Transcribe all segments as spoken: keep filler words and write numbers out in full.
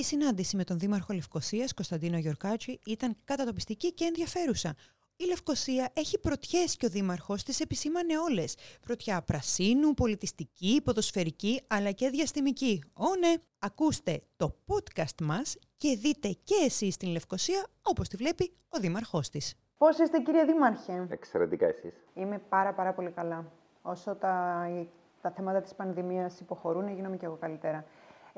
Η συνάντηση με τον Δήμαρχο Λευκωσίας, Κωνσταντίνο Γιωρκάτζη, ήταν κατατοπιστική και ενδιαφέρουσα. Η Λευκωσία έχει πρωτιές και ο Δήμαρχος τις επισήμανε όλες. Πρωτιά πρασίνου, πολιτιστική, ποδοσφαιρική, αλλά και διαστημική. Ω ναι! Ακούστε το podcast μας και δείτε και εσείς την Λευκωσία όπως τη βλέπει ο Δήμαρχός της. Πώς είστε, κύριε Δήμαρχε? Εξαιρετικά, εσείς? Είμαι πάρα πάρα πολύ καλά. Όσο τα, τα θέματα της πανδημίας υποχωρούν, γίνομαι και εγώ καλύτερα.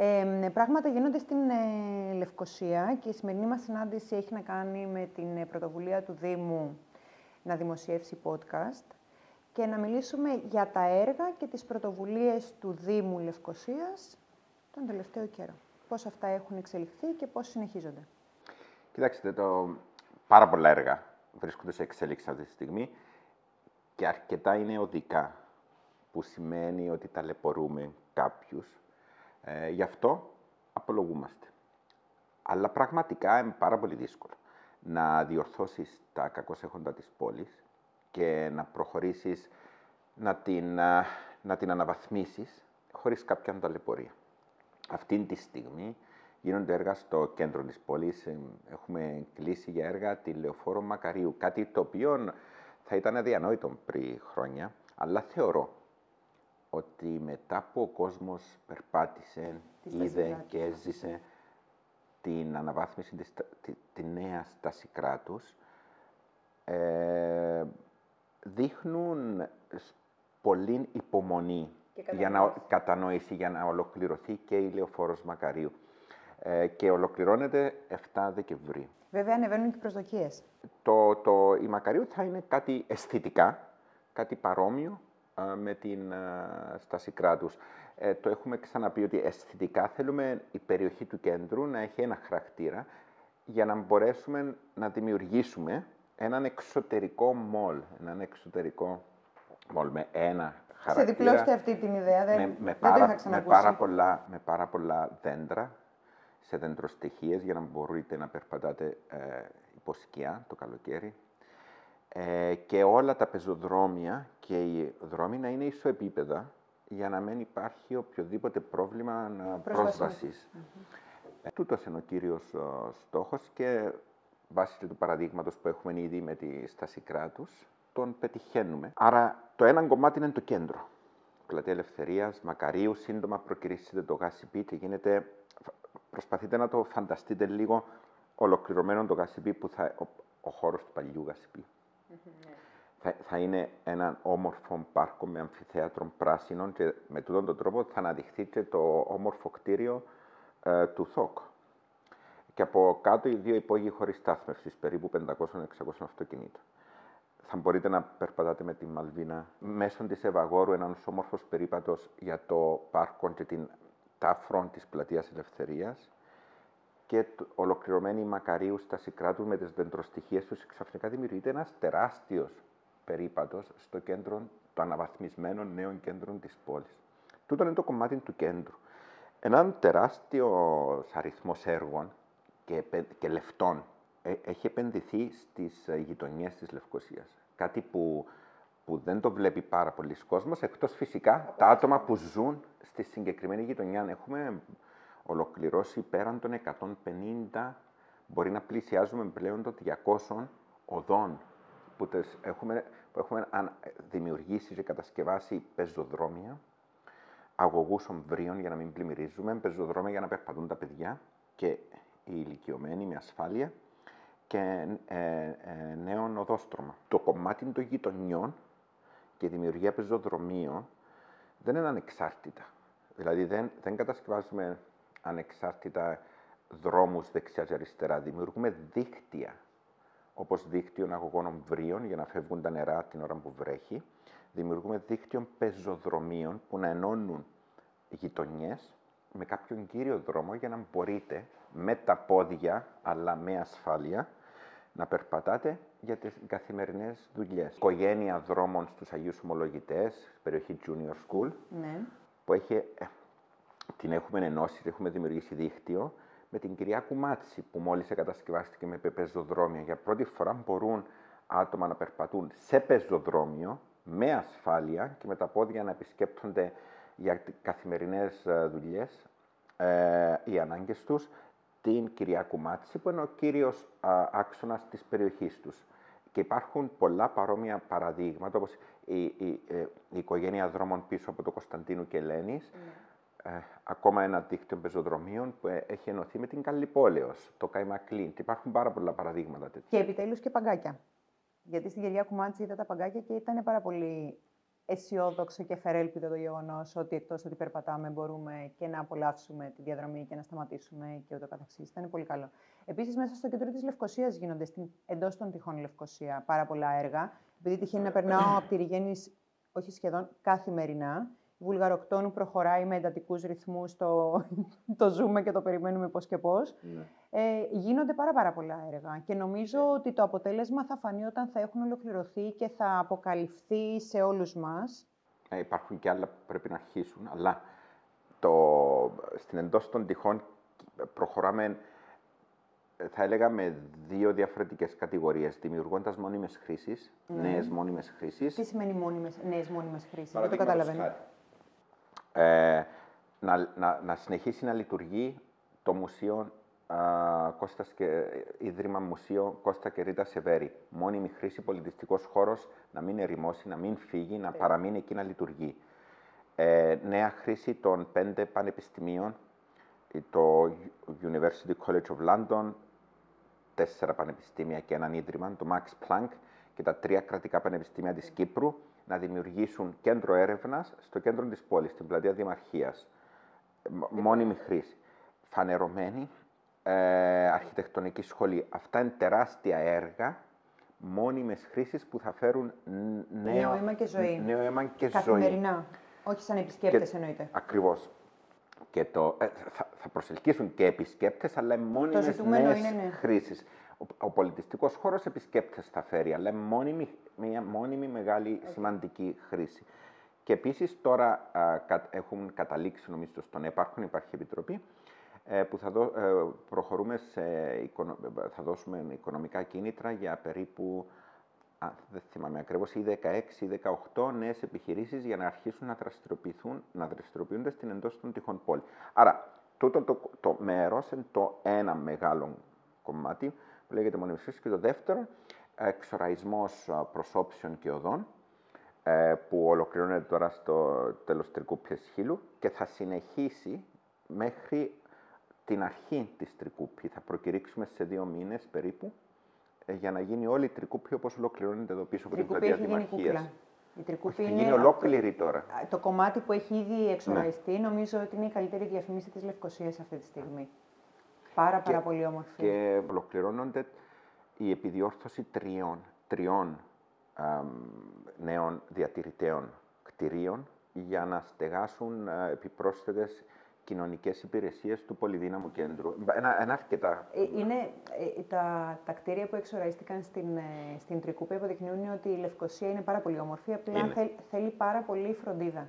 Ε, πράγματα γίνονται στην ε, Λευκωσία και η σημερινή μας συνάντηση έχει να κάνει με την ε, πρωτοβουλία του Δήμου να δημοσιεύσει podcast και να μιλήσουμε για τα έργα και τις πρωτοβουλίες του Δήμου Λευκωσίας τον τελευταίο καιρό. Πώς αυτά έχουν εξελιχθεί και πώς συνεχίζονται. Κοιτάξτε, το... πάρα πολλά έργα βρίσκονται σε εξέλιξη αυτή τη στιγμή και αρκετά είναι οδικά, που σημαίνει ότι ταλαιπωρούμε κάποιους. Ε, γι' αυτό απολογούμαστε. Αλλά πραγματικά είναι πάρα πολύ δύσκολο να διορθώσεις τα κακώς έχοντα της πόλης και να προχωρήσεις να την, να την αναβαθμίσεις χωρίς κάποια ανταλαιπωρία. Αυτή τη στιγμή γίνονται έργα στο κέντρο της πόλης. Έχουμε κλείσει για έργα τη Λεωφόρο Μακαρίου, κάτι το οποίο θα ήταν αδιανόητο πριν χρόνια, αλλά θεωρώ ότι μετά που ο κόσμος περπάτησε, είδε και έζησε την αναβάθμιση της τη, τη νέα Στασικράτους, ε, δείχνουν πολλή υπομονή για να κατανοήσει, για να ολοκληρωθεί και η Λεωφόρος Μακαρίου. Ε, και ολοκληρώνεται εφτά Δεκεμβρίου. Βέβαια, ανεβαίνουν και οι προσδοκίες. Το, το, η Μακαρίου θα είναι κάτι αισθητικά, κάτι παρόμοιο με την uh, Στασικράτους. Ε, το έχουμε ξαναπεί ότι αισθητικά θέλουμε η περιοχή του κέντρου να έχει ένα χαρακτήρα για να μπορέσουμε να δημιουργήσουμε έναν εξωτερικό μολ, έναν εξωτερικό μολ με ένα χαρακτήρα. Σε διπλώστε αυτή την ιδέα, δεν, με, με δεν πάρα, το είχα ξανακούσει. Με πάρα, πολλά, με πάρα πολλά δέντρα, σε δέντροστοιχίες για να μπορείτε να περπατάτε ε, υποσκιά το καλοκαίρι. Και όλα τα πεζοδρόμια και οι δρόμοι να είναι ισοεπίπεδα για να μην υπάρχει οποιοδήποτε πρόβλημα πρόσβασης. Mm-hmm. Ε, τούτος είναι ο κύριος ο, στόχος και βάσει του παραδείγματος που έχουμε ήδη με τη Στασικράτους, τον πετυχαίνουμε. Άρα το ένα κομμάτι είναι το κέντρο. Πλατεία Ελευθερίας, Μακαρίου, σύντομα προκυρήσετε το γάσιπι και γίνεται, προσπαθείτε να το φανταστείτε λίγο ολοκληρωμένο το γάσιπι που θα ο, ο χώρος του παλιού γάσιπι. Θα, θα είναι έναν όμορφο πάρκο με αμφιθέατρο πράσινων και με τούτον τον τρόπο θα αναδειχθεί και το όμορφο κτίριο ε, του ΘΟΚ. Και από κάτω οι δύο υπόγειοι χωρίς στάθμευσης, περίπου πεντακόσια με εξακόσια αυτοκινήτων. Θα μπορείτε να περπατάτε με τη Μαλβίνα μέσω της Ευαγόρου, έναν όμορφος περίπατος για το πάρκο και την τάφρον της Πλατείας Ελευθερίας. Και ολοκληρωμένη Μακαρίου Στασικράτου με τις δεντροστοιχίες τους, ξαφνικά δημιουργείται ένας τεράστιος περίπατος στο κέντρο των αναβαθμισμένων νέων κέντρων της πόλης. Τούτο είναι το κομμάτι του κέντρου. Έναν τεράστιο αριθμός έργων και, και λεφτών έχει επενδυθεί στις γειτονιές της Λευκωσίας. Κάτι που, που δεν το βλέπει πάρα πολλοί κόσμος, εκτός φυσικά τα άτομα που ζουν στη συγκεκριμένη γειτονιά. Έχουμε ολοκληρώσει πέραν των εκατόν πενήντα, μπορεί να πλησιάζουμε πλέον των διακόσια οδών που τις έχουμε, που έχουμε δημιουργήσει και κατασκευάσει πεζοδρόμια, αγωγούς ομβρίων για να μην πλημμυρίζουμε, πεζοδρόμια για να περπατούν τα παιδιά και οι ηλικιωμένοι με ασφάλεια και ε, ε, νέων οδόστρωμα. Το κομμάτι των γειτονιών και η δημιουργία πεζοδρομίων δεν είναι ανεξάρτητα. Δηλαδή δεν, δεν κατασκευάζουμε ανεξάρτητα δρόμους δεξιά και αριστερά. Δημιουργούμε δίκτυα, όπως δίκτυο αγωγών ομβρίων για να φεύγουν τα νερά την ώρα που βρέχει. Δημιουργούμε δίκτυο πεζοδρομίων που να ενώνουν γειτονιές με κάποιον κύριο δρόμο για να μπορείτε με τα πόδια αλλά με ασφάλεια να περπατάτε για τις καθημερινές δουλειές. Οικογένεια δρόμων στους Αγίους Ομολογητές, περιοχή Junior School, ναι. που έχει, την έχουμε ενώσει, την έχουμε δημιουργήσει δίκτυο, με την Κυριακού Μάτση που μόλις εγκατασκευάστηκε με πεζοδρόμια. Για πρώτη φορά μπορούν άτομα να περπατούν σε πεζοδρόμιο, με ασφάλεια και με τα πόδια να επισκέπτονται για καθημερινές δουλειές ε, οι ανάγκες τους, την Κυριακού Μάτση που είναι ο κύριος α, άξονας της περιοχής τους. Και υπάρχουν πολλά παρόμοια παραδείγματα, όπως η, η, η, η οικογένεια δρόμων πίσω από το Κωνσταντίνου και Ελένης, mm. ε, ακόμα ένα δίκτυο πεζοδρομίων που έχει ενωθεί με την Καλλιπόλεως, το Καϊμακλίν. Υπάρχουν πάρα πολλά παραδείγματα τέτοια. Και επιτέλους και παγκάκια. Γιατί στην Κυριακού Μάτση είδα τα παγκάκια και ήταν πάρα πολύ αισιόδοξο και φερέλπιδο το γεγονός ότι εκτός ότι περπατάμε μπορούμε και να απολαύσουμε τη διαδρομή και να σταματήσουμε και ούτω καθεξής. Ήταν πολύ καλό. Επίσης, μέσα στο κέντρο της Λευκωσίας γίνονται στην, εντός των τυχών Λευκωσία πάρα πολλά έργα. Επειδή τυχαίνει να περνάω από τη Ριγέννης, όχι σχεδόν καθημερινά, η Βουλγαροκτόνου προχωράει με εντατικούς ρυθμούς, το, το ζούμε και το περιμένουμε πώς και πώς. Ναι. Ε, γίνονται πάρα, πάρα πολλά έργα και νομίζω ότι το αποτέλεσμα θα φανεί όταν θα έχουν ολοκληρωθεί και θα αποκαλυφθεί σε όλους μας. Ε, υπάρχουν και άλλα που πρέπει να αρχίσουν, αλλά το, στην εντός των τυχών προχωράμε, θα έλεγα, με δύο διαφορετικές κατηγορίες. Δημιουργώντας μόνιμες χρήσεις, mm. νέες μόνιμες χρήσεις. Τι σημαίνει μόνιμες, νέες μόνιμες χρήσεις, δεν το καταλαβαίνω. Ε, να, να, να συνεχίσει να λειτουργεί το μουσείο, α, Κώστας και, Ίδρυμα Μουσείο Κώστα και Ρίτα Σεβέρη. Μόνιμη χρήση, πολιτιστικός χώρος, να μην ερημώσει, να μην φύγει, να παραμείνει εκεί να λειτουργεί. Ε, νέα χρήση των πέντε πανεπιστημίων, το University College of London, τέσσερα πανεπιστήμια και έναν ίδρυμα, το Max Planck και τα τρία κρατικά πανεπιστήμια της Κύπρου, να δημιουργήσουν κέντρο έρευνας στο κέντρο της πόλης, στην Πλατεία Δημαρχίας. Μόνιμη χρήση. Φανερωμένη, ε, αρχιτεκτονική σχολή. Αυτά είναι τεράστια έργα, μόνιμες χρήσεις που θα φέρουν νέο αίμα και ζωή. Νέο αίμα και καθημερινά, ζωή. Όχι σαν επισκέπτες εννοείται. Ακριβώς. Και το, ε, θα, θα προσελκύσουν και επισκέπτες, αλλά μόνιμες νέες ναι. χρήσεις. Ο, ο πολιτιστικός χώρος επισκέπτες θα φέρει, αλλά μόνιμη, μια μόνιμη μεγάλη σημαντική χρήση. Και επίσης τώρα α, κα, έχουν καταλήξει, νομίζω, στον ΕΠΑΡΧΟΝ, υπάρχει επιτροπή, ε, που θα, δω, ε, προχωρούμε σε, θα δώσουμε οικονομικά κίνητρα για περίπου, α, δεν θυμάμαι ακριβώς, ή δεκαέξι ή δεκαοκτώ νέες επιχειρήσεις για να αρχίσουν να δραστηριοποιηθούν, να δραστηριοποιούνται στην εντός των τυχών πόλη. Άρα, τούτο το, το, το μέρος είναι το ένα μεγάλο κομμάτι, που λέγεται μόνιμες χρήσεις, και το δεύτερο, εξοραϊσμός προσώψεων και οδών, που ολοκληρώνεται τώρα στο τέλος Τρικούπιας Χείλου και θα συνεχίσει μέχρι την αρχή της Τρικούπη. Θα προκηρύξουμε σε δύο μήνες περίπου για να γίνει όλη η Τρικούπη όπως ολοκληρώνεται εδώ πίσω από την Πλατεία Δημαρχίας. Η Τρικούπη έχει γίνει ολόκληρη τώρα. Το κομμάτι που έχει ήδη εξοραϊστεί, ναι. νομίζω ότι είναι η καλύτερη διαφήμιση της Λευκωσίας αυτή τη στιγμή. Πάρα, πάρα και, πολύ όμορφη. Και ολοκληρώνονται η επιδιόρθωση τριών, τριών α, νέων διατηρηταίων κτηρίων για να στεγάσουν α, επιπρόσθετες κοινωνικές υπηρεσίες του πολυδύναμου κέντρου. Ένα, ένα αρκετά... Είναι, τα, τα κτίρια που εξοραϊστήκαν στην, στην Τρικούπη αποδεικνύουν ότι η Λευκωσία είναι πάρα πολύ όμορφη, απλά θέλ, θέλει πάρα πολύ φροντίδα.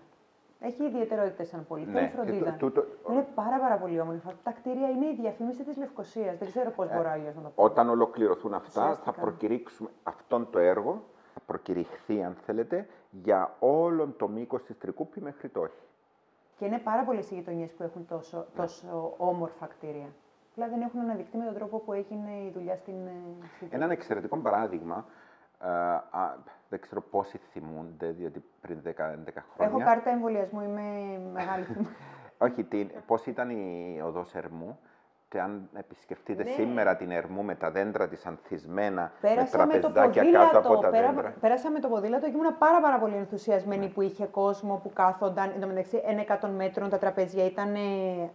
Έχει ιδιαιτερότητες σαν πόλη. Ναι, θέλει φροντίδα. Το, το, το... Είναι πάρα, πάρα πολύ όμορφα. Τα κτίρια είναι η διαφήμιση της Λευκωσίας. Δεν ξέρω πώς ε, μπορώ αλλιώς να το πω. Όταν ολοκληρωθούν αυτά, Ουσιαστικά. θα προκηρύξουμε αυτόν το έργο, θα προκηρυχθεί, αν θέλετε, για όλον το μήκος της Τρικούπη μέχρι το όχι. Και είναι πάρα πολλές οι γειτονιές που έχουν τόσο, τόσο όμορφα κτίρια. Απλά δεν έχουν αναδειχθεί με τον τρόπο που έγινε η δουλειά στην. στην... Έναν εξαιρετικό παράδειγμα. Uh, α, δεν ξέρω πόσοι θυμούνται, διότι πριν δέκα έντεκα χρόνια... Έχω κάρτα εμβολιασμού, είμαι μεγάλη θυμή. Όχι, την, πώς ήταν η οδός Ερμού, και αν επισκεφτείτε ναι. σήμερα την Ερμού με τα δέντρα της ανθισμένα, πέρασα με τραπεζάκια με κάτω από τα πέρα, δέντρα. Πέρασα με το ποδήλατο και ήμουν πάρα, πάρα πολύ ενθουσιασμένη ναι. που είχε κόσμο που κάθονταν. Εν τω μεταξύ, εκατό μέτρων τα τραπέζια ήταν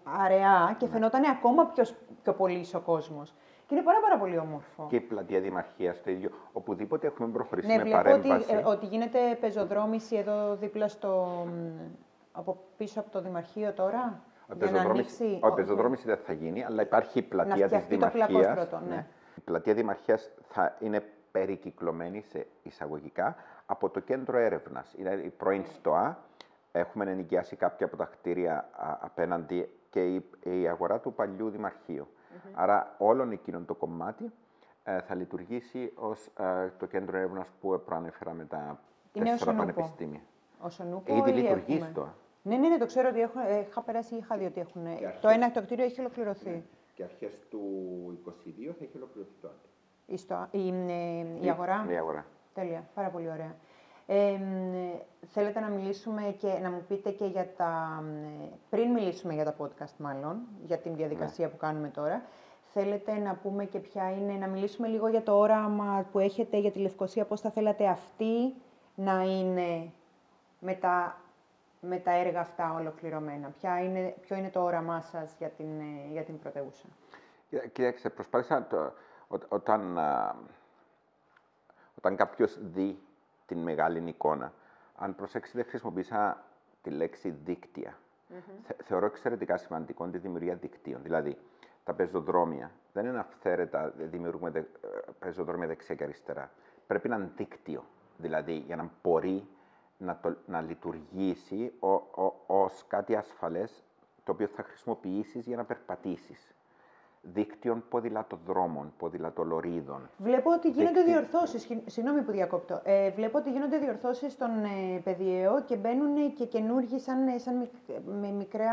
αραιά και ναι. φαινόταν ακόμα πιο, πιο πολύ ο κόσμος. Και είναι πάρα, πάρα πολύ όμορφο. Και η Πλατεία Δημαρχίας το ίδιο. Οπουδήποτε έχουμε προχωρήσει ναι, με παρέμβαση. Ναι, βλέπω ότι γίνεται πεζοδρόμηση εδώ δίπλα στο... από πίσω από το Δημαρχείο τώρα. Ο για να ανοίξει... Ο, ο, ο πεζοδρόμηση δεν θα γίνει, αλλά υπάρχει η Πλατεία της Δημαρχίας. Να φτιαχτεί το πλακόστρωτο, ναι. ναι. Η Πλατεία Δημαρχίας θα είναι περικυκλωμένη σε εισαγωγικά από το κέντρο έρευνας. Είναι η πρώην ΣΤΟΑ. Έχουμε ενοικιάσει κάποια από τα κτίρια α, απέναντι και η, η αγορά του παλιού Δημαρχείου. Mm-hmm. Άρα όλον εκείνον το κομμάτι ε, θα λειτουργήσει ως ε, το κέντρο έρευνας που προανέφερα με τα είναι τέσσερα πανεπιστήμια. Ήδη λειτουργεί ΣΤΟΑ. Ναι, ναι, ναι, το ξέρω ότι έχουν, ε, είχα περάσει ή είχα δει ότι έχουν. Αρχές, το ένα το κτίριο έχει ολοκληρωθεί. Ναι. Και αρχές του είκοσι δύο θα έχει ολοκληρωθεί το άλλο. Η, στο, η, η, η, αγορά. η αγορά. Τέλεια, πάρα πολύ ωραία. Ε, θέλετε να μιλήσουμε και να μου πείτε και για τα... Πριν μιλήσουμε για τα podcast μάλλον, για την διαδικασία ναι. που κάνουμε τώρα, θέλετε να πούμε και ποια είναι, να μιλήσουμε λίγο για το όραμα που έχετε για τη Λευκωσία, πώς θα θέλατε αυτή να είναι με τα, με τα έργα αυτά ολοκληρωμένα. Ποια είναι, ποιο είναι το όραμά σας για την, για την πρωτεύουσα. Κοιτάξτε, προσπάθησα το, ό, όταν, όταν κάποιος δει την μεγάλη εικόνα. Αν προσέξετε, χρησιμοποίησα τη λέξη δίκτυα. Mm-hmm. Θε, θεωρώ εξαιρετικά σημαντικό τη δημιουργία δικτύων. Δηλαδή, τα πεζοδρόμια δεν είναι αυθαίρετα, δημιουργούμε δε, πεζοδρόμια δεξιά και αριστερά. Πρέπει να είναι δίκτυο. Δηλαδή, για να μπορεί να, το, να λειτουργήσει ως κάτι ασφαλές το οποίο θα χρησιμοποιήσεις για να περπατήσεις. Δίκτυων ποδηλατοδρόμων, ποδηλατολωρίδων. Βλέπω ότι γίνονται Δίκτυ... διορθώσεις. Συγγνώμη που διακόπτω. Ε, βλέπω ότι γίνονται διορθώσεις στον ε, Παιδιαίο και μπαίνουν και καινούργοι σαν, σαν μικ... με μικρά.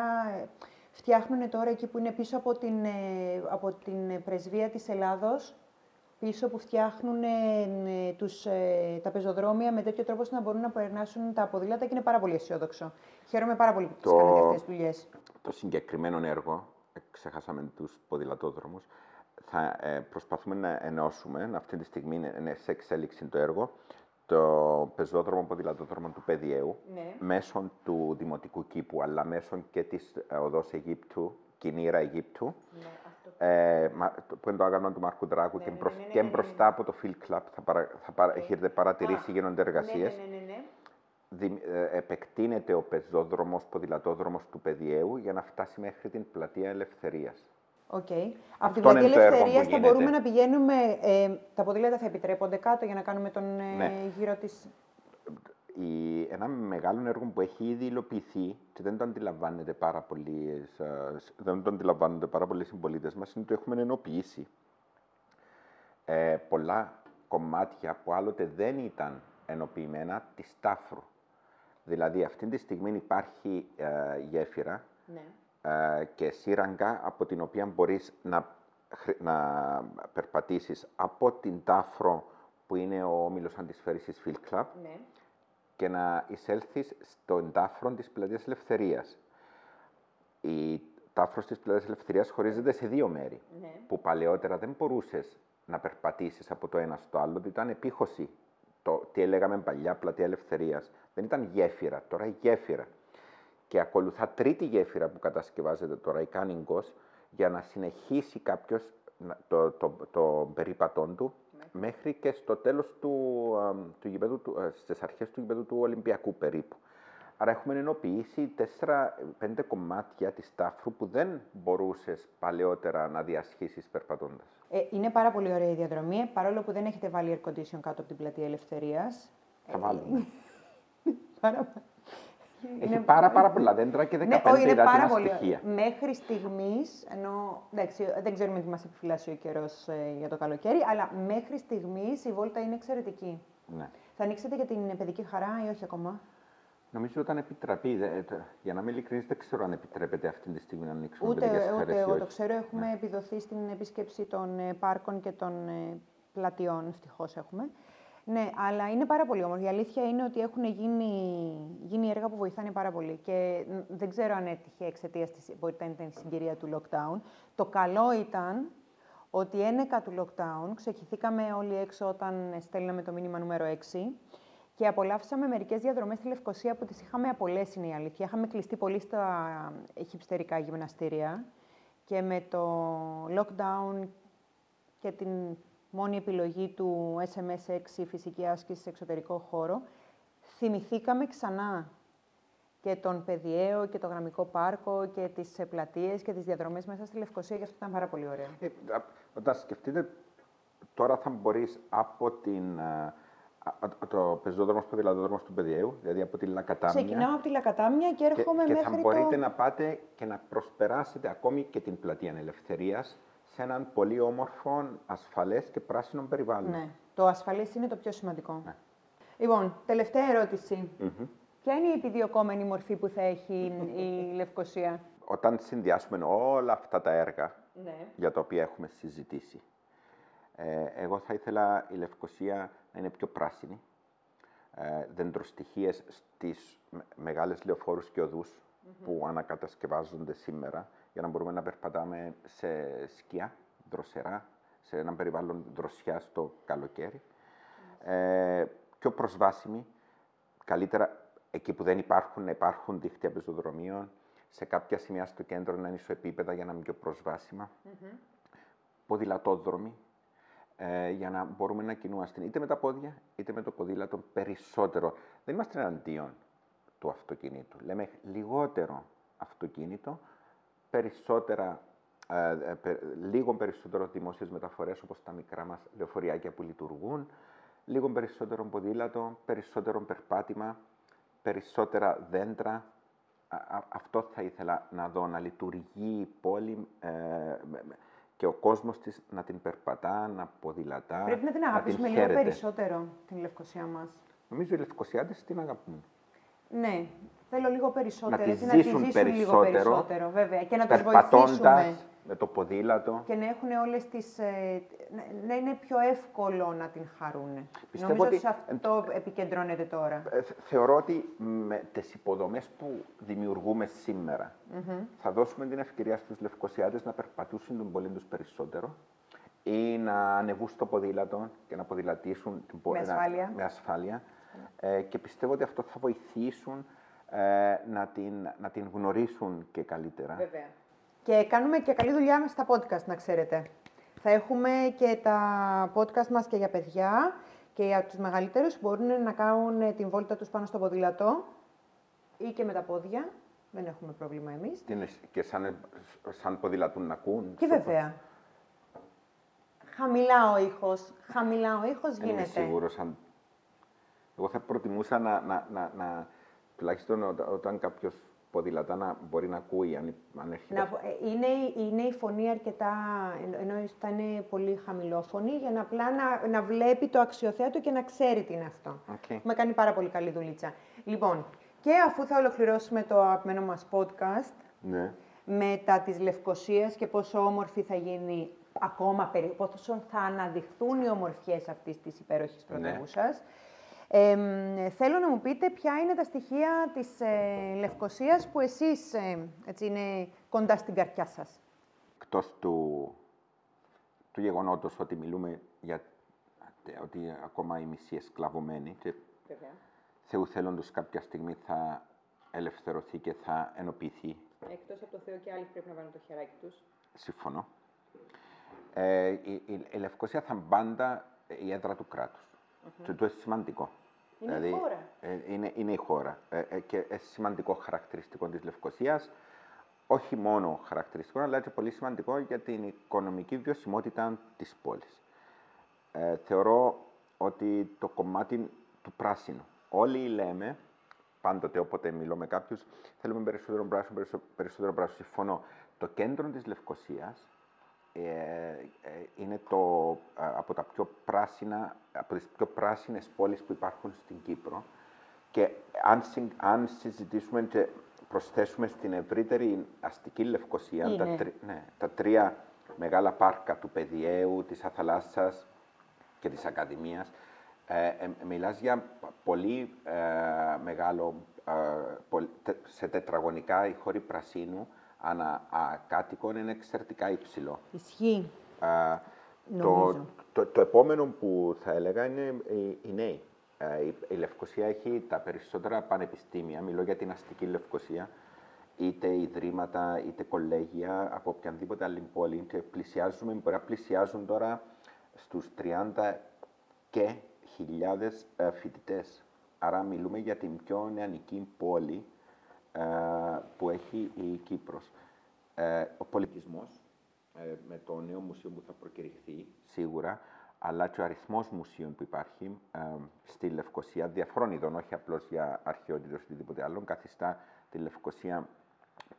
Φτιάχνουν τώρα εκεί που είναι πίσω από την, ε, από την πρεσβεία της Ελλάδος. Πίσω που φτιάχνουν ε, ε, τους, ε, τα πεζοδρόμια με τέτοιο τρόπο ώστε να μπορούν να περνάσουν τα ποδήλατα και είναι πάρα πολύ αισιόδοξο. Χαίρομαι πάρα πολύ που τις κάνετε αυτές τις δουλειές. Το συγκεκριμένο έργο. Ξεχάσαμε τους ποδηλατόδρομους. Θα ε, προσπαθούμε να ενώσουμε, αυτή τη στιγμή είναι σε εξέλιξη το έργο, το πεζόδρομο ποδηλατόδρομο του Παιδιαίου, ναι. μέσω του Δημοτικού Κήπου, αλλά μέσω και της οδός Αιγύπτου, Κινήρα Αιγύπτου, ναι, ε, που είναι το άγαλμα του Μάρκου Ντράκου ναι, και, ναι, ναι, ναι, ναι, ναι. και μπροστά από το Field Club, θα, παρα, θα παρα, έχετε παρατηρήσει, Α, γίνονται εργασίες. Ναι, ναι, ναι, ναι, ναι. Επεκτείνεται ο πεζόδρομος, ποδηλατόδρομος του Παιδιαίου για να φτάσει μέχρι την Πλατεία Ελευθερίας. Οκ. Okay. Από την Πλατεία Ελευθερίας θα μπορούμε να πηγαίνουμε... Ε, τα ποδήλατα θα επιτρέπονται κάτω για να κάνουμε τον ε, ναι. γύρο της... Η, ένα μεγάλο έργο που έχει ήδη υλοποιηθεί και δεν το αντιλαμβάνονται πάρα πολλοί, δεν το αντιλαμβάνονται πάρα πολλοί συμπολίτες μας είναι ότι το έχουμε ενοποιήσει. Ε, πολλά κομμάτια που άλλοτε δεν ήταν ενοποιημένα τη Στάφρου. Δηλαδή, αυτή τη στιγμή υπάρχει ε, γέφυρα ναι. ε, και σύραγγα από την οποία μπορείς να, να περπατήσεις από την Τάφρο που είναι ο όμιλος αντισφαίρησης Field Club ναι. και να εισέλθεις στον Τάφρο της Πλατείας Ελευθερίας. Η Τάφρος της Πλατείας Ελευθερίας χωρίζεται σε δύο μέρη ναι. που παλαιότερα δεν μπορούσες να περπατήσεις από το ένα στο άλλο, ήταν επίχωση. Το τι έλεγαμε παλιά Πλατεία Ελευθερίας, δεν ήταν γέφυρα, τώρα η γέφυρα. Και ακολουθά τρίτη γέφυρα που κατασκευάζεται τώρα, η Κάνιγκος, για να συνεχίσει κάποιος το, το, το, το περίπατόν του ναι. μέχρι και στο τέλος του, του γηπέδου, στις αρχές του γηπέδου του Ολυμπιακού περίπου. Άρα έχουμε ενοποιήσει τέσσερα πέντε κομμάτια της Τάφρου που δεν μπορούσες παλαιότερα να διασχίσεις περπατώντας. Ε, είναι πάρα πολύ ωραία η διαδρομή, παρόλο που δεν έχετε βάλει air condition κάτω από την Πλατεία Ελευθερίας. Θα βάλουμε. Έχει πάρα, πάρα πολλά δέντρα και δεκαπέντε ναι, όχι, είναι πάρα πολύ στοιχεία. Μέχρι στιγμής, ενώ εντάξει, δεν ξέρουμε τι μας επιφυλάσσει ο καιρός ε, για το καλοκαίρι, αλλά μέχρι στιγμής η βόλτα είναι εξαιρετική. Ναι. Θα ανοίξετε για την παιδική χαρά ή όχι ακόμα? Νομίζω όταν επιτραπεί, για να είμαι ειλικρινής, δεν ξέρω αν επιτρέπεται αυτή τη στιγμή να ανοίξουμε ούτε, παιδικές χαρές. Ούτε εγώ το ξέρω. Έχουμε ναι. επιδοθεί στην επίσκεψη των ε, πάρκων και των ε, πλατιών, ευτυχώς έχουμε. Ναι, αλλά είναι πάρα πολύ όμορφο. Η αλήθεια είναι ότι έχουν γίνει, γίνει έργα που βοηθάνε πάρα πολύ. Και δεν ξέρω αν έτυχε εξαιτίας της, μπορεί να ήταν η συγκυρία του lockdown. Το καλό ήταν ότι ένεκα του lockdown ξεκινήκαμε όλοι έξω όταν στέλναμε το μήνυμα νούμερο έξι. Και απολαύσαμε μερικές διαδρομές στη Λευκωσία που τις είχαμε απολέσει, είναι η αλήθεια. Είχαμε κλειστεί πολύ στα χιπστερικά γυμναστήρια και με το lockdown και την μόνη επιλογή του ες εμ ες έξι φυσική άσκηση σε εξωτερικό χώρο, θυμηθήκαμε ξανά και τον Παιδιαίο και το Γραμμικό Πάρκο και τις πλατείες και τις διαδρομές μέσα στη Λευκωσία και αυτό ήταν πάρα πολύ ωραίο. Ε, όταν σκεφτείτε τώρα θα μπορείς από την, το πεζόδρομος ποδηλατόδρομος του Παιδιαίου, δηλαδή από τη Λακατάμια. Ξεκινάω από τη Λακατάμια και έρχομαι και, μέχρι το... Και θα μπορείτε το... να πάτε και να προσπεράσετε ακόμη και την Πλατεία Ελευθερίας σε έναν πολύ όμορφο, ασφαλές και πράσινο περιβάλλον. Ναι, το ασφαλές είναι το πιο σημαντικό. Ναι. Λοιπόν, τελευταία ερώτηση. Mm-hmm. Ποια είναι η επιδιωκόμενη μορφή που θα έχει η Λευκωσία? Όταν συνδυάσουμε όλα αυτά τα έργα, ναι, για τα οποία έχουμε συζητήσει, ε, εγώ θα ήθελα η Λευκωσία να είναι πιο πράσινη, ε, δεντροστοιχίες στις μεγάλες λεωφόρους και οδούς, mm-hmm, που ανακατασκευάζονται σήμερα, για να μπορούμε να περπατάμε σε σκιά, δροσερά, σε ένα περιβάλλον δροσιάς το καλοκαίρι, mm-hmm, ε, πιο προσβάσιμη, καλύτερα εκεί που δεν υπάρχουν, να υπάρχουν δίχτυα πεζοδρομίων, σε κάποια σημεία στο κέντρο να είναι ισοεπίπεδα για να είναι πιο προσβάσιμα, mm-hmm, ποδηλατόδρομοι, ε, για να μπορούμε να κινούμαστε είτε με τα πόδια είτε με το ποδήλατο περισσότερο. Δεν είμαστε εναντίον του αυτοκινήτου. Λέμε λιγότερο αυτοκίνητο, περισσότερα, ε, πε, λίγο περισσότερο δημόσιες μεταφορές όπως τα μικρά μας λεωφοριάκια που λειτουργούν, λίγο περισσότερο ποδήλατο, περισσότερο περπάτημα, περισσότερα δέντρα. Α, αυτό θα ήθελα να δω, να λειτουργεί η πόλη ε, και ο κόσμος της να την περπατά, να ποδηλατά. Πρέπει να την αγαπήσουμε λίγο περισσότερο την Λευκωσία μας. Νομίζω οι Λευκωσιάτες την αγαπούν. Ναι, θέλω λίγο περισσότερο. Να τη ζήσουν, να τη ζήσουν περισσότερο, λίγο περισσότερο, βέβαια. Και να τους βοηθήσουμε. Με το ποδήλατο. Και να έχουν όλες τις. Ε, να είναι πιο εύκολο να την χαρούν. Πιστεύω νομίζω ότι σε αυτό ε, επικεντρώνεται τώρα. Ε, θεωρώ ότι με τις υποδομές που δημιουργούμε σήμερα, mm-hmm, θα δώσουμε την ευκαιρία στους Λευκωσιάτες να περπατούσουν τον πολύ τους περισσότερο ή να ανεβούν στο ποδήλατο και να ποδηλατήσουν την πόλη με ασφάλεια. Να, με ασφάλεια. Mm-hmm. Ε, και πιστεύω ότι αυτό θα βοηθήσουν ε, να, την, να την γνωρίσουν και καλύτερα. Βέβαια. Και κάνουμε και καλή δουλειά στα podcast, να ξέρετε. Θα έχουμε και τα podcast μας και για παιδιά και για τους μεγαλύτερους που μπορούν να κάνουν την βόλτα τους πάνω στο ποδήλατο ή και με τα πόδια. Δεν έχουμε πρόβλημα εμείς. Και σαν, σαν ποδηλατούν να ακούν. Και βέβαια. Χαμηλά ο ήχος. Χαμηλά ο ήχος γίνεται. Είμαι σίγουρος. Αν... Εγώ θα προτιμούσα να, να, να, να... τουλάχιστον όταν κάποιος ποδηλατά να μπορεί να ακούει, αν, αν έρχεται. Να, είναι, είναι η φωνή αρκετά, ενώ θα είναι πολύ χαμηλόφωνη, για να απλά να, να βλέπει το αξιοθέατο και να ξέρει τι είναι αυτό. Okay. Με κάνει πάρα πολύ καλή δουλίτσα. Λοιπόν, και αφού θα ολοκληρώσουμε το αγαπημένο μας podcast, ναι, με τα της Λευκωσίας και πόσο όμορφη θα γίνει ακόμα, πόσο θα αναδειχθούν οι ομορφιές αυτής της υπέροχης πρωτεύουσας, ναι. Ε, θέλω να μου πείτε ποια είναι τα στοιχεία της ε, Λευκωσίας που εσείς ε, έτσι είναι κοντά στην καρδιά σας. Εκτός του, του γεγονότος ότι μιλούμε για ότι ακόμα οι μισοί εσκλαβωμένοι και θεουθέλλοντος κάποια στιγμή θα ελευθερωθεί και θα ενοποιηθεί. Εκτός από το Θεό και άλλοι πρέπει να βάλουν το χεράκι τους. Συμφωνώ. Ε, η, η, η Λευκωσία θα είναι πάντα η έδρα του κράτους. Mm-hmm. Το, το είναι σημαντικό. Είναι, δηλαδή, η χώρα. Ε, είναι, είναι η χώρα. Ε, ε, και ε, σημαντικό χαρακτηριστικό της Λευκωσίας, όχι μόνο χαρακτηριστικό, αλλά και πολύ σημαντικό για την οικονομική βιωσιμότητα της πόλης. Ε, θεωρώ ότι το κομμάτι του πράσινου. Όλοι λέμε, πάντοτε όποτε μιλώ με κάποιους, θέλουμε περισσότερο πράσινο, περισσότερο, περισσότερο πράσινο. Συμφωνώ. Το κέντρο της Λευκωσίας Ε, ε, είναι το, από, τα πιο πράσινα, από τις πιο πράσινες πόλεις που υπάρχουν στην Κύπρο και αν, συ, αν συζητήσουμε και προσθέσουμε στην ευρύτερη αστική Λευκωσία τα, τρι, ναι, τα τρία μεγάλα πάρκα του Παιδιαίου, της Αθαλάσσας και της Ακαδημίας, ε, ε, μιλάς για πολύ ε, μεγάλο, ε, σε τετραγωνικά η χώρη πρασίνου, ανακάτοικων είναι εξαιρετικά υψηλό. Ισχύει. Α, το, το, το επόμενο που θα έλεγα είναι οι, οι νέοι. Α, η, η Λευκωσία έχει τα περισσότερα πανεπιστήμια, μιλώ για την αστική Λευκωσία, είτε ιδρύματα, είτε κολέγια, από οποιαδήποτε άλλη πόλη. Και πλησιάζουμε, μπορεί να πλησιάζουν τώρα στους τριάντα και χιλιάδες φοιτητές. Άρα μιλούμε για την πιο νεανική πόλη που έχει η Κύπρος. Ο πολιτισμός, με το νέο μουσείο που θα προκηρυχθεί, σίγουρα, αλλά και ο αριθμός μουσείων που υπάρχει ε, στη Λευκωσία διαφρόνιδων, όχι απλώς για αρχαιότητες ή οτιδήποτε άλλο, καθιστά τη Λευκωσία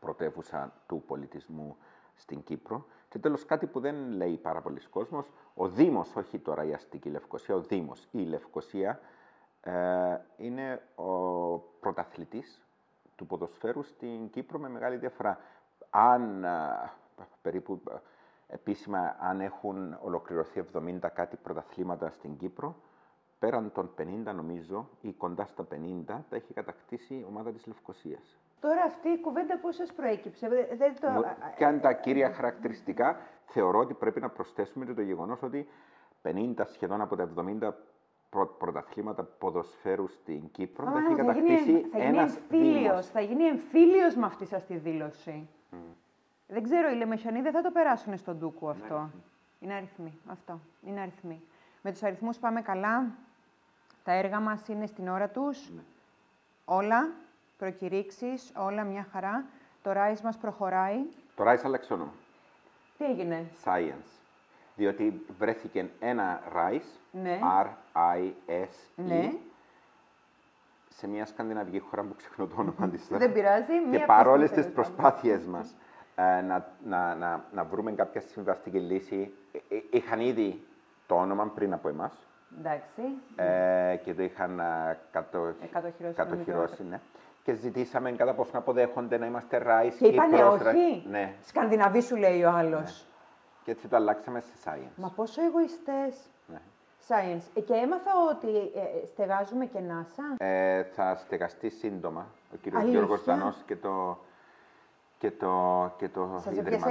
πρωτεύουσα του πολιτισμού στην Κύπρο. Και τέλος, κάτι που δεν λέει πάρα πολλοί κόσμος, ο Δήμος, όχι τώρα η αστική Λευκωσία, ο Δήμος, η Λευκωσία ε, είναι ο πρωταθλητής του ποδοσφαίρου στην Κύπρο με μεγάλη διαφορά. Αν ε, περίπου... Επίσημα, αν έχουν ολοκληρωθεί εβδομήντα κάτι πρωταθλήματα στην Κύπρο, πέραν των πενήντα νομίζω, ή κοντά στα πενήντα, τα έχει κατακτήσει η ομάδα της Λευκωσίας. Τώρα αυτή η κουβέντα πώς σας προέκυψε? Δεν το... Και αν τα κύρια χαρακτηριστικά, θεωρώ ότι πρέπει να προσθέσουμε το γεγονός ότι πενήντα σχεδόν από τα εβδομήντα πρω, πρωταθλήματα ποδοσφαίρου στην Κύπρο, Ά, τα έχει κατακτήσει ένας Δήμος. Θα γίνει εμφύλιος με αυτή σας τη δήλωση. Mm. Δεν ξέρω, οι Λεμεσιανοί δεν θα το περάσουν στον ντούκου αυτό. Είναι αριθμοί. Είναι αριθμοί. Αυτό. Είναι αριθμοί. Με τους αριθμούς πάμε καλά. Τα έργα μας είναι στην ώρα τους. Ναι. Όλα. Προκηρύξεις. Όλα μια χαρά. Το Rise μας προχωράει. Το Rise άλλαξε όνομα. Τι έγινε? Science. Διότι βρέθηκε ένα Rise. Ναι. R-I-S-E. Ναι. Σε μια σκανδιναβική χώρα που ξεχνώ το όνομα της. Δεν πειράζει. Και παρόλες τις προσπάθειες μας Να, να, να, να βρούμε κάποια συμβαστική λύση. Είχαν ήδη το όνομα πριν από εμάς. Εντάξει. Ε, και το είχαν κατοχ... κατοχυρώσει. Ναι. Και ζητήσαμε κατά πόσο να αποδέχονται να είμαστε Rise. Και είπανε όχι. Ναι. Σκανδιναβή σου λέει ο άλλος. Ναι. Και έτσι το αλλάξαμε σε Science. Μα πόσο εγωιστές. Ναι. Science. Ε, και έμαθα ότι ε, στεγάζουμε και NASA. Ε, θα στεγαστεί σύντομα ο κύριος Γιώργος Στανός και το... Και το, και το σας έπιασε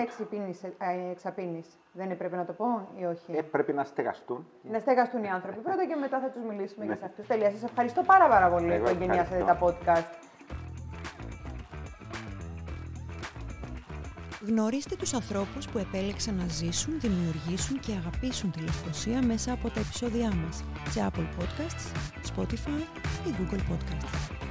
εξαπίνης, δεν έπρεπε να το πω ή όχι? Ε, πρέπει να στεγαστούν. Να στεγαστούν οι άνθρωποι πρώτα και μετά θα τους μιλήσουμε και σε αυτούς. Τέλεια, σας ευχαριστώ πάρα πάρα πολύ που εγγενιάσατε τα podcast. Γνωρίστε τους ανθρώπους που επέλεξαν να ζήσουν, δημιουργήσουν και αγαπήσουν τη Λευκωσία μέσα από τα επεισόδια μας σε Apple Podcasts, Spotify ή Google Podcasts.